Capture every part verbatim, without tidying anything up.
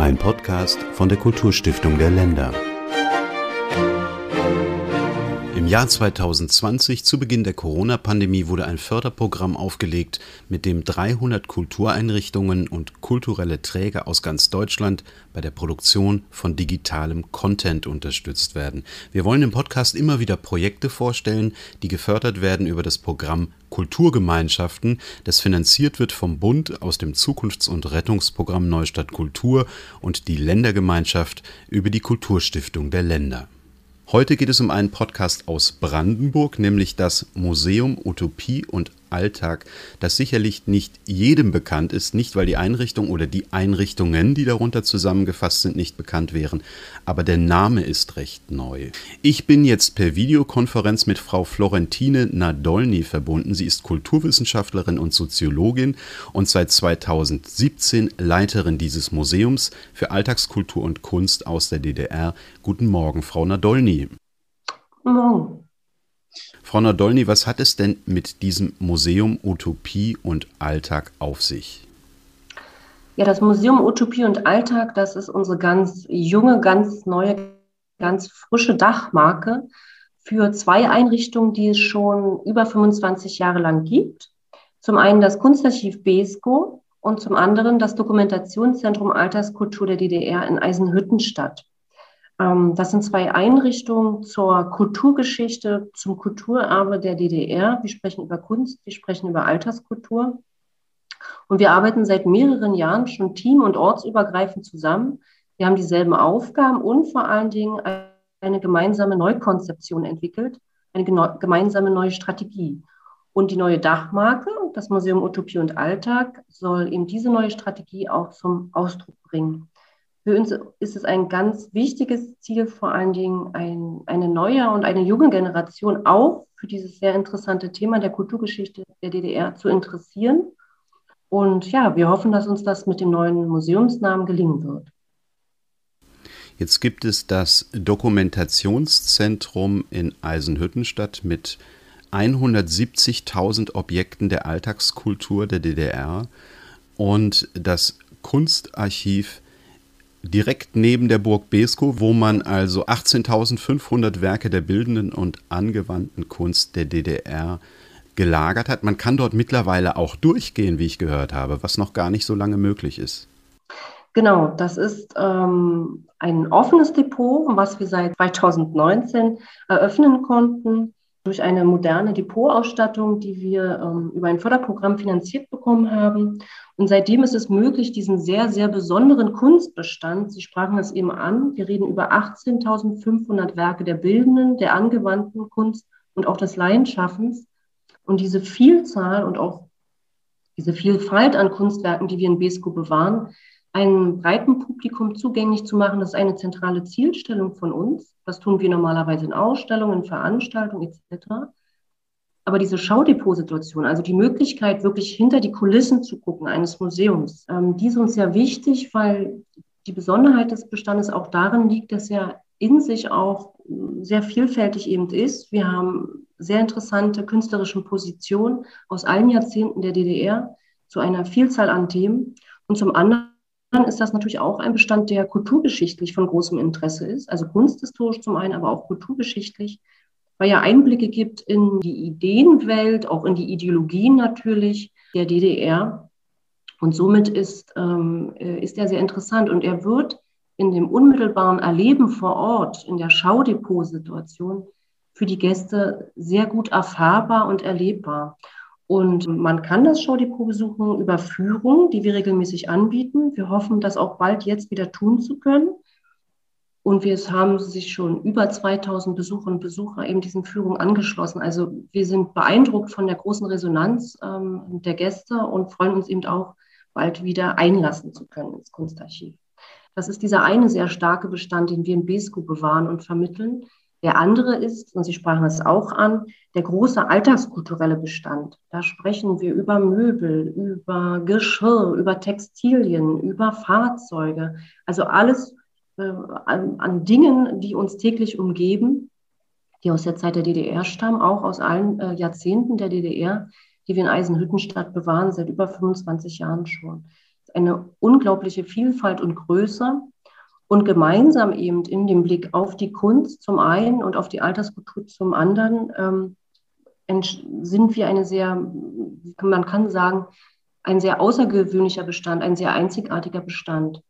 Ein Podcast von der Kulturstiftung der Länder. Im Jahr zweitausendzwanzig, zu Beginn der Corona-Pandemie, wurde ein Förderprogramm aufgelegt, mit dem dreihundert Kultureinrichtungen und kulturelle Träger aus ganz Deutschland bei der Produktion von digitalem Content unterstützt werden. Wir wollen im Podcast immer wieder Projekte vorstellen, die gefördert werden über das Programm Kulturgemeinschaften, das finanziert wird vom Bund aus dem Zukunfts- und Rettungsprogramm Neustart Kultur und die Ländergemeinschaft über die Kulturstiftung der Länder. Heute geht es um einen Podcast aus Brandenburg, nämlich das Museum Utopie und Alltag, das sicherlich nicht jedem bekannt ist, nicht weil die Einrichtung oder die Einrichtungen, die darunter zusammengefasst sind, nicht bekannt wären, aber der Name ist recht neu. Ich bin jetzt per Videokonferenz mit Frau Florentine Nadolny verbunden. Sie ist Kulturwissenschaftlerin und Soziologin und seit zweitausendsiebzehn Leiterin dieses Museums für Alltagskultur und Kunst aus der D D R. Guten Morgen, Frau Nadolny. Guten Morgen. Frau Nadolny, was hat es denn mit diesem Museum Utopie und Alltag auf sich? Ja, das Museum Utopie und Alltag, das ist unsere ganz junge, ganz neue, ganz frische Dachmarke für zwei Einrichtungen, die es schon über fünfundzwanzig Jahre lang gibt. Zum einen das Kunstarchiv Beeskow und zum anderen das Dokumentationszentrum Alltagskultur der D D R in Eisenhüttenstadt. Das sind zwei Einrichtungen zur Kulturgeschichte, zum Kulturerbe der D D R. Wir sprechen über Kunst, wir sprechen über Alltagskultur. Und wir arbeiten seit mehreren Jahren schon team- und ortsübergreifend zusammen. Wir haben dieselben Aufgaben und vor allen Dingen eine gemeinsame Neukonzeption entwickelt, eine gemeinsame neue Strategie. Und die neue Dachmarke, das Museum Utopie und Alltag, soll eben diese neue Strategie auch zum Ausdruck bringen. Für uns ist es ein ganz wichtiges Ziel, vor allen Dingen ein, eine neue und eine junge Generation auch für dieses sehr interessante Thema der Kulturgeschichte der D D R zu interessieren. Und ja, wir hoffen, dass uns das mit dem neuen Museumsnamen gelingen wird. Jetzt gibt es das Dokumentationszentrum in Eisenhüttenstadt mit hundertsiebzigtausend Objekten der Alltagskultur der D D R und das Kunstarchiv direkt neben der Burg Beeskow, wo man also achtzehntausendfünfhundert Werke der bildenden und angewandten Kunst der D D R gelagert hat. Man kann dort mittlerweile auch durchgehen, wie ich gehört habe, was noch gar nicht so lange möglich ist. Genau, das ist ähm, ein offenes Depot, was wir seit zweitausendneunzehn eröffnen konnten, durch eine moderne Depotausstattung, die wir ähm, über ein Förderprogramm finanziert bekommen haben. Und seitdem ist es möglich, diesen sehr, sehr besonderen Kunstbestand, Sie sprachen es eben an, wir reden über achtzehntausendfünfhundert Werke der bildenden, der angewandten Kunst und auch des Laienschaffens. Und diese Vielzahl und auch diese Vielfalt an Kunstwerken, die wir in Beeskow bewahren, einem breiten Publikum zugänglich zu machen, das ist eine zentrale Zielstellung von uns. Das tun wir normalerweise in Ausstellungen, in Veranstaltungen et cetera. Aber diese Schaudepotsituation, also die Möglichkeit, wirklich hinter die Kulissen zu gucken eines Museums, die ist uns sehr wichtig, weil die Besonderheit des Bestandes auch darin liegt, dass er in sich auch sehr vielfältig eben ist. Wir haben sehr interessante künstlerische Positionen aus allen Jahrzehnten der D D R zu einer Vielzahl an Themen und zum anderen ist das natürlich auch ein Bestand, der kulturgeschichtlich von großem Interesse ist, also kunsthistorisch zum einen, aber auch kulturgeschichtlich, weil er Einblicke gibt in die Ideenwelt, auch in die Ideologien natürlich der D D R. Und somit ist, ähm, ist er sehr interessant und er wird in dem unmittelbaren Erleben vor Ort, in der Schaudepotsituation für die Gäste sehr gut erfahrbar und erlebbar. Und man kann das Schaudepot besuchen über Führungen, die wir regelmäßig anbieten. Wir hoffen, das auch bald jetzt wieder tun zu können. Und wir haben sich schon über zweitausend Besucherinnen und Besucher eben diesen Führungen angeschlossen. Also wir sind beeindruckt von der großen Resonanz ähm, der Gäste und freuen uns eben auch, bald wieder einlassen zu können ins Kunstarchiv. Das ist dieser eine sehr starke Bestand, den wir in Beeskow bewahren und vermitteln. Der andere ist, und Sie sprachen es auch an, der große alltagskulturelle Bestand. Da sprechen wir über Möbel, über Geschirr, über Textilien, über Fahrzeuge. Also alles äh, an, an Dingen, die uns täglich umgeben, die aus der Zeit der D D R stammen, auch aus allen äh, Jahrzehnten der D D R, die wir in Eisenhüttenstadt bewahren, seit über fünfundzwanzig Jahren schon. eine unglaubliche Vielfalt und Größe und gemeinsam eben in dem Blick auf die Kunst zum einen und auf die Alltagskultur zum anderen ähm, sind wir eine sehr, man kann sagen, ein sehr außergewöhnlicher Bestand, ein sehr einzigartiger Bestand.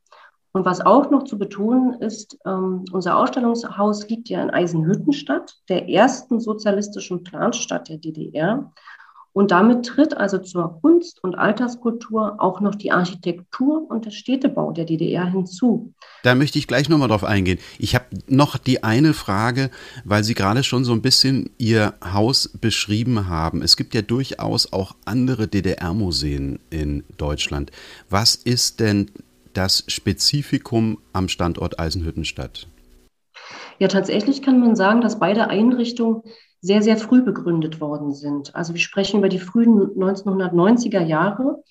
Und was auch noch zu betonen ist, ähm, unser Ausstellungshaus liegt ja in Eisenhüttenstadt, der ersten sozialistischen Planstadt der D D R. Und damit tritt also zur Kunst- und Alltagskultur auch noch die Architektur und der Städtebau der D D R hinzu. Da möchte ich gleich nochmal drauf eingehen. Ich habe noch die eine Frage, weil Sie gerade schon so ein bisschen Ihr Haus beschrieben haben. Es gibt ja durchaus auch andere D D R-Museen in Deutschland. Was ist denn das Spezifikum am Standort Eisenhüttenstadt? Ja, tatsächlich kann man sagen, dass beide Einrichtungen sehr, sehr früh begründet worden sind. Also wir sprechen über die frühen neunzehnhundertneunziger Jahre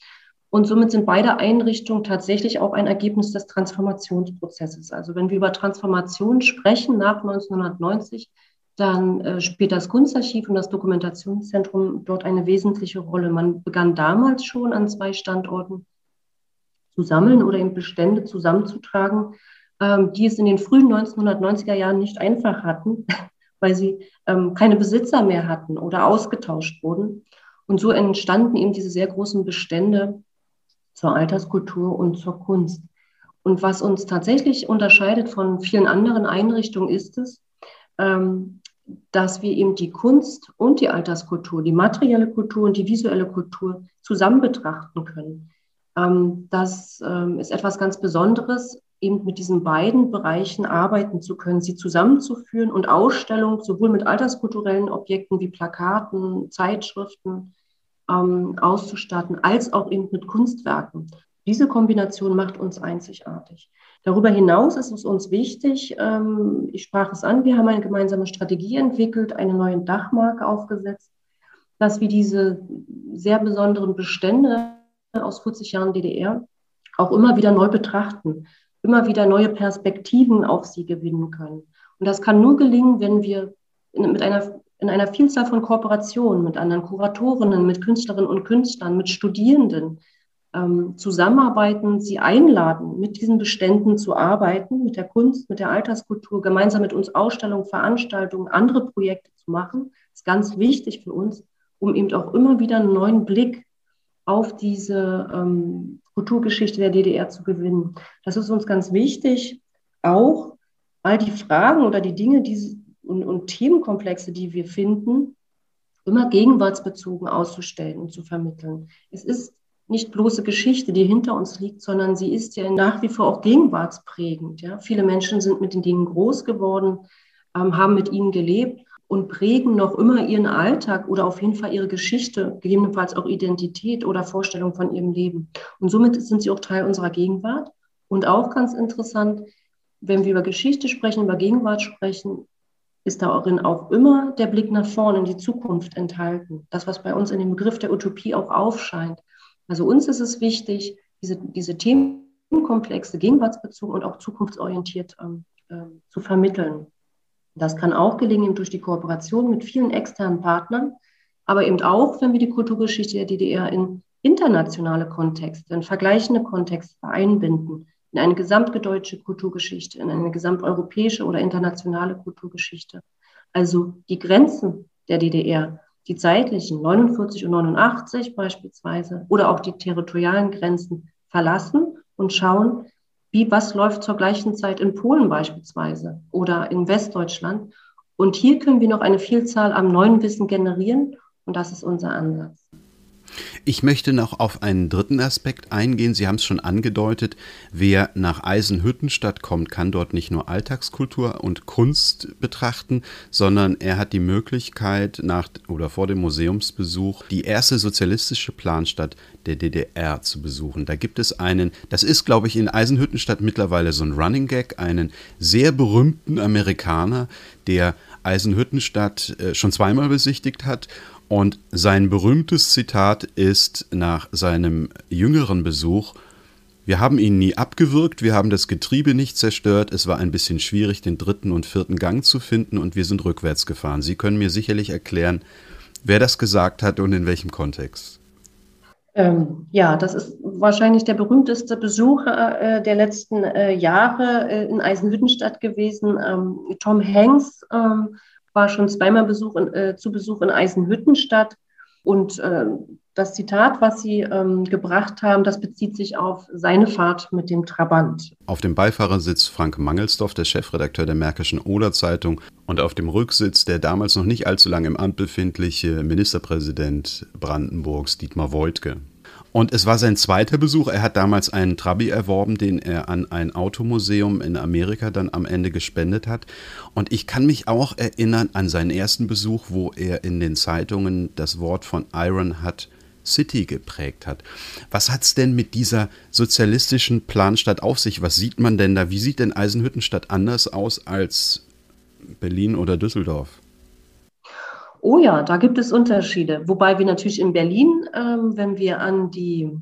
und somit sind beide Einrichtungen tatsächlich auch ein Ergebnis des Transformationsprozesses. Also wenn wir über Transformation sprechen nach neunzehnhundertneunzig, dann äh, spielt das Kunstarchiv und das Dokumentationszentrum dort eine wesentliche Rolle. Man begann damals schon an zwei Standorten zu sammeln oder eben Bestände zusammenzutragen, ähm, die es in den frühen neunzehnhundertneunziger Jahren nicht einfach hatten, weil sie ähm, keine Besitzer mehr hatten oder ausgetauscht wurden. Und so entstanden eben diese sehr großen Bestände zur Alltagskultur und zur Kunst. Und was uns tatsächlich unterscheidet von vielen anderen Einrichtungen ist es, ähm, dass wir eben die Kunst und die Alltagskultur, die materielle Kultur und die visuelle Kultur zusammen betrachten können. Ähm, das ähm, ist etwas ganz Besonderes, eben mit diesen beiden Bereichen arbeiten zu können, sie zusammenzuführen und Ausstellungen sowohl mit alterskulturellen Objekten wie Plakaten, Zeitschriften ähm, auszustatten, als auch eben mit Kunstwerken. Diese Kombination macht uns einzigartig. Darüber hinaus ist es uns wichtig, ähm, ich sprach es an, wir haben eine gemeinsame Strategie entwickelt, eine neue Dachmarke aufgesetzt, dass wir diese sehr besonderen Bestände aus vierzig Jahren D D R auch immer wieder neu betrachten, immer wieder neue Perspektiven auf sie gewinnen können. Und das kann nur gelingen, wenn wir in, mit einer, in einer Vielzahl von Kooperationen mit anderen Kuratorinnen, mit Künstlerinnen und Künstlern, mit Studierenden ähm, zusammenarbeiten, sie einladen, mit diesen Beständen zu arbeiten, mit der Kunst, mit der Alltagskultur, gemeinsam mit uns Ausstellungen, Veranstaltungen, andere Projekte zu machen. Das ist ganz wichtig für uns, um eben auch immer wieder einen neuen Blick auf diese ähm, Kulturgeschichte der D D R zu gewinnen. Das ist uns ganz wichtig, auch all die Fragen oder die Dinge die, und, und Themenkomplexe, die wir finden, immer gegenwartsbezogen auszustellen und zu vermitteln. Es ist nicht bloße Geschichte, die hinter uns liegt, sondern sie ist ja nach wie vor auch gegenwartsprägend. Ja? Viele Menschen sind mit den Dingen groß geworden, ähm, haben mit ihnen gelebt und prägen noch immer ihren Alltag oder auf jeden Fall ihre Geschichte, gegebenenfalls auch Identität oder Vorstellung von ihrem Leben. Und somit sind sie auch Teil unserer Gegenwart. Und auch ganz interessant, wenn wir über Geschichte sprechen, über Gegenwart sprechen, ist darin auch immer der Blick nach vorne in die Zukunft enthalten. Das, was bei uns in dem Begriff der Utopie auch aufscheint. Also uns ist es wichtig, diese, diese Themenkomplexe gegenwartsbezogen und auch zukunftsorientiert äh, zu vermitteln. Das kann auch gelingen eben durch die Kooperation mit vielen externen Partnern, aber eben auch, wenn wir die Kulturgeschichte der D D R in internationale Kontexte, in vergleichende Kontexte einbinden, in eine gesamtgedeutsche Kulturgeschichte, in eine gesamteuropäische oder internationale Kulturgeschichte. Also die Grenzen der D D R, die zeitlichen neunundvierzig und neunundachtzig beispielsweise oder auch die territorialen Grenzen verlassen und schauen, wie was läuft zur gleichen Zeit in Polen beispielsweise oder in Westdeutschland. Und hier können wir noch eine Vielzahl am neuen Wissen generieren und das ist unser Ansatz. Ich möchte noch auf einen dritten Aspekt eingehen. Sie haben es schon angedeutet, wer nach Eisenhüttenstadt kommt, kann dort nicht nur Alltagskultur und Kunst betrachten, sondern er hat die Möglichkeit, nach oder vor dem Museumsbesuch die erste sozialistische Planstadt der D D R zu besuchen. Da gibt es einen, das ist glaube ich in Eisenhüttenstadt mittlerweile so ein Running Gag, einen sehr berühmten Amerikaner, der Eisenhüttenstadt schon zweimal besichtigt hat. Und sein berühmtes Zitat ist nach seinem jüngeren Besuch: Wir haben ihn nie abgewürgt, wir haben das Getriebe nicht zerstört, es war ein bisschen schwierig, den dritten und vierten Gang zu finden und wir sind rückwärts gefahren. Sie können mir sicherlich erklären, wer das gesagt hat und in welchem Kontext. Ähm, ja, das ist wahrscheinlich der berühmteste Besuch äh, der letzten äh, Jahre äh, in Eisenhüttenstadt gewesen. Ähm, Tom Hanks ähm, war schon zweimal Besuch in, äh, zu Besuch in Eisenhüttenstadt. Und äh, das Zitat, was Sie ähm, gebracht haben, das bezieht sich auf seine Fahrt mit dem Trabant. Auf dem Beifahrersitz Frank Mangelsdorf, der Chefredakteur der Märkischen Oder-Zeitung, und auf dem Rücksitz der damals noch nicht allzu lange im Amt befindliche Ministerpräsident Brandenburgs, Dietmar Woidke. Und es war sein zweiter Besuch. Er hat damals einen Trabi erworben, den er an ein Automuseum in Amerika dann am Ende gespendet hat. Und ich kann mich auch erinnern an seinen ersten Besuch, wo er in den Zeitungen das Wort von Iron Hat City geprägt hat. Was hat es denn mit dieser sozialistischen Planstadt auf sich? Was sieht man denn da? Wie sieht denn Eisenhüttenstadt anders aus als Berlin oder Düsseldorf? Oh ja, da gibt es Unterschiede. Wobei wir natürlich in Berlin, ähm, wenn wir an die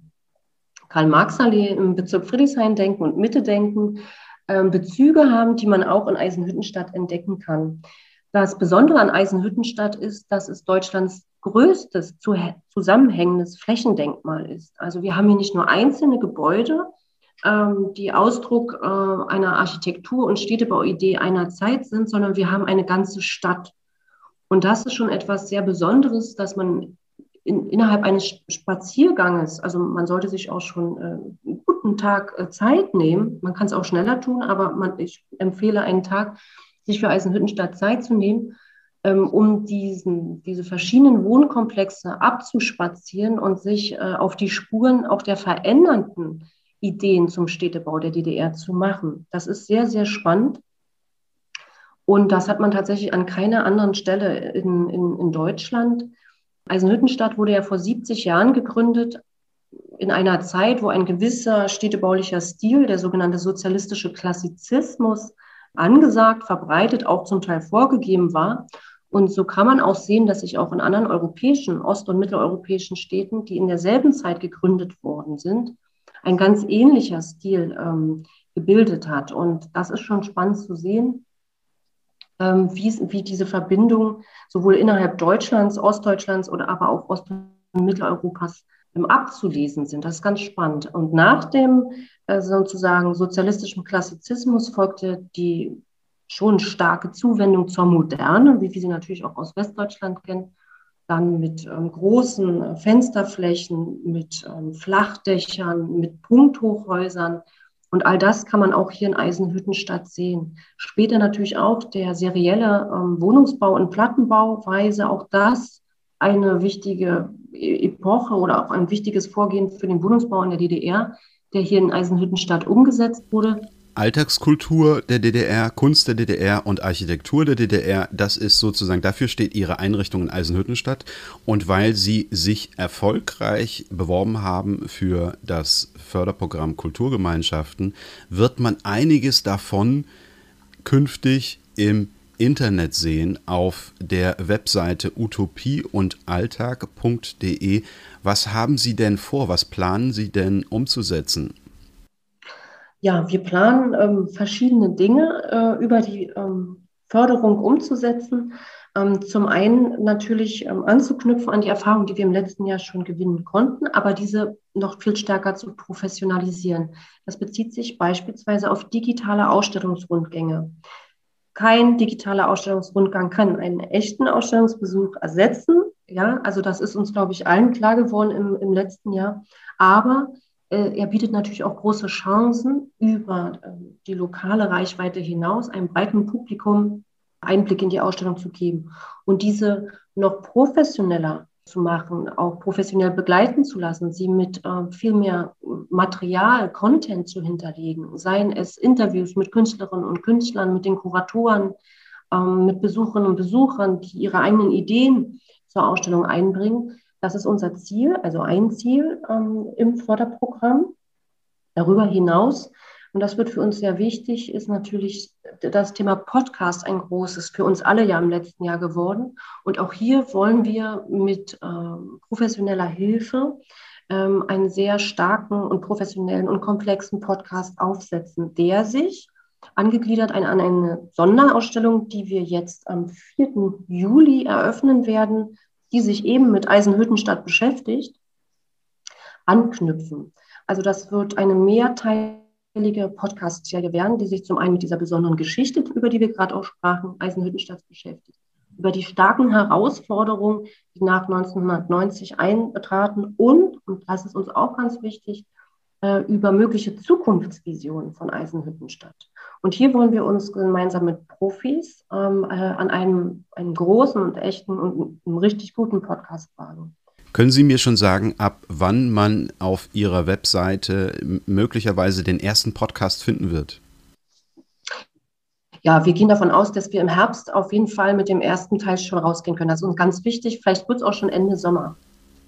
Karl-Marx-Allee im Bezirk Friedrichshain denken und Mitte denken, ähm, Bezüge haben, die man auch in Eisenhüttenstadt entdecken kann. Das Besondere an Eisenhüttenstadt ist, dass es Deutschlands größtes zusammenhängendes Flächendenkmal ist. Also wir haben hier nicht nur einzelne Gebäude, ähm, die Ausdruck äh, einer Architektur und Städtebauidee einer Zeit sind, sondern wir haben eine ganze Stadt. Und das ist schon etwas sehr Besonderes, dass man in, innerhalb eines Spazierganges, also man sollte sich auch schon äh, einen guten Tag äh, Zeit nehmen. Man kann es auch schneller tun, aber man, ich empfehle einen Tag, sich für Eisenhüttenstadt Zeit zu nehmen, ähm, um diesen, diese verschiedenen Wohnkomplexe abzuspazieren und sich äh, auf die Spuren auch der verändernden Ideen zum Städtebau der D D R zu machen. Das ist sehr, sehr spannend. Und das hat man tatsächlich an keiner anderen Stelle in, in, in Deutschland. Eisenhüttenstadt wurde ja vor siebzig Jahren gegründet, in einer Zeit, wo ein gewisser städtebaulicher Stil, der sogenannte sozialistische Klassizismus, angesagt, verbreitet, auch zum Teil vorgegeben war. Und so kann man auch sehen, dass sich auch in anderen europäischen, ost- und mitteleuropäischen Städten, die in derselben Zeit gegründet worden sind, ein ganz ähnlicher Stil ähm, gebildet hat. Und das ist schon spannend zu sehen, Wie, wie diese Verbindung sowohl innerhalb Deutschlands, Ostdeutschlands oder aber auch Ost- und Mitteleuropas abzulesen sind. Das ist ganz spannend. Und nach dem äh, sozusagen sozialistischen Klassizismus folgte die schon starke Zuwendung zur Moderne, wie wir sie natürlich auch aus Westdeutschland kennen, dann mit ähm, großen Fensterflächen, mit ähm, Flachdächern, mit Punkthochhäusern. Und all das kann man auch hier in Eisenhüttenstadt sehen. Später natürlich auch der serielle ähm, Wohnungsbau und Plattenbauweise, auch das eine wichtige Epoche oder auch ein wichtiges Vorgehen für den Wohnungsbau in der D D R, der hier in Eisenhüttenstadt umgesetzt wurde. Alltagskultur der D D R, Kunst der D D R und Architektur der D D R, das ist sozusagen, dafür steht Ihre Einrichtung in Eisenhüttenstadt. Und weil Sie sich erfolgreich beworben haben für das Förderprogramm Kulturgemeinschaften, wird man einiges davon künftig im Internet sehen auf der Webseite utopie und alltag punkt de. Was haben Sie denn vor? Was planen Sie denn umzusetzen? Ja, wir planen, ähm, verschiedene Dinge äh, über die ähm, Förderung umzusetzen. Ähm, zum einen natürlich ähm, anzuknüpfen an die Erfahrung, die wir im letzten Jahr schon gewinnen konnten, aber diese noch viel stärker zu professionalisieren. Das bezieht sich beispielsweise auf digitale Ausstellungsrundgänge. Kein digitaler Ausstellungsrundgang kann einen echten Ausstellungsbesuch ersetzen. Ja, also das ist uns, glaube ich, allen klar geworden im, im letzten Jahr. Aber er bietet natürlich auch große Chancen, über die lokale Reichweite hinaus einem breiten Publikum Einblick in die Ausstellung zu geben und diese noch professioneller zu machen, auch professionell begleiten zu lassen, sie mit viel mehr Material, Content zu hinterlegen, seien es Interviews mit Künstlerinnen und Künstlern, mit den Kuratoren, mit Besucherinnen und Besuchern, die ihre eigenen Ideen zur Ausstellung einbringen. Das ist unser Ziel, also ein Ziel ähm, im Förderprogramm. Darüber hinaus, und das wird für uns sehr wichtig, ist natürlich das Thema Podcast ein großes, für uns alle ja im letzten Jahr geworden. Und auch hier wollen wir mit ähm, professioneller Hilfe ähm, einen sehr starken und professionellen und komplexen Podcast aufsetzen, der sich, angegliedert an eine Sonderausstellung, die wir jetzt am vierten Juli eröffnen werden, die sich eben mit Eisenhüttenstadt beschäftigt, anknüpfen. Also das wird eine mehrteilige Podcast-Serie werden, die sich zum einen mit dieser besonderen Geschichte, über die wir gerade auch sprachen, Eisenhüttenstadt beschäftigt, über die starken Herausforderungen, die nach neunzehnhundertneunzig eintraten und, und das ist uns auch ganz wichtig, über mögliche Zukunftsvisionen von Eisenhüttenstadt. Und hier wollen wir uns gemeinsam mit Profis ähm, äh, an einem, einem großen und echten und einem richtig guten Podcast wagen. Können Sie mir schon sagen, ab wann man auf Ihrer Webseite möglicherweise den ersten Podcast finden wird? Ja, wir gehen davon aus, dass wir im Herbst auf jeden Fall mit dem ersten Teil schon rausgehen können. Das ist uns ganz wichtig. Vielleicht wird es auch schon Ende Sommer.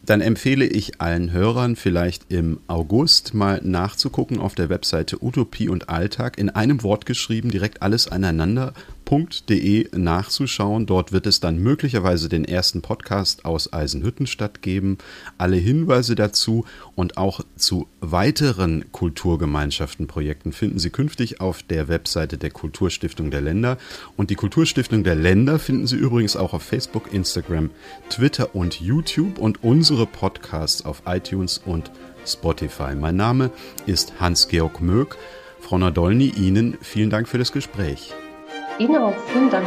Dann empfehle ich allen Hörern, vielleicht im August mal nachzugucken auf der Webseite Utopie und Alltag, in einem Wort geschrieben, direkt alles aneinander punkt de nachzuschauen. Dort wird es dann möglicherweise den ersten Podcast aus Eisenhüttenstadt geben. Alle Hinweise dazu und auch zu weiteren Kulturgemeinschaftenprojekten finden Sie künftig auf der Webseite der Kulturstiftung der Länder. Und die Kulturstiftung der Länder finden Sie übrigens auch auf Facebook, Instagram, Twitter und YouTube und unsere Podcasts auf iTunes und Spotify. Mein Name ist Hans-Georg Möck. Frau Nadolny, Ihnen vielen Dank für das Gespräch. Ihnen auch. Vielen Dank.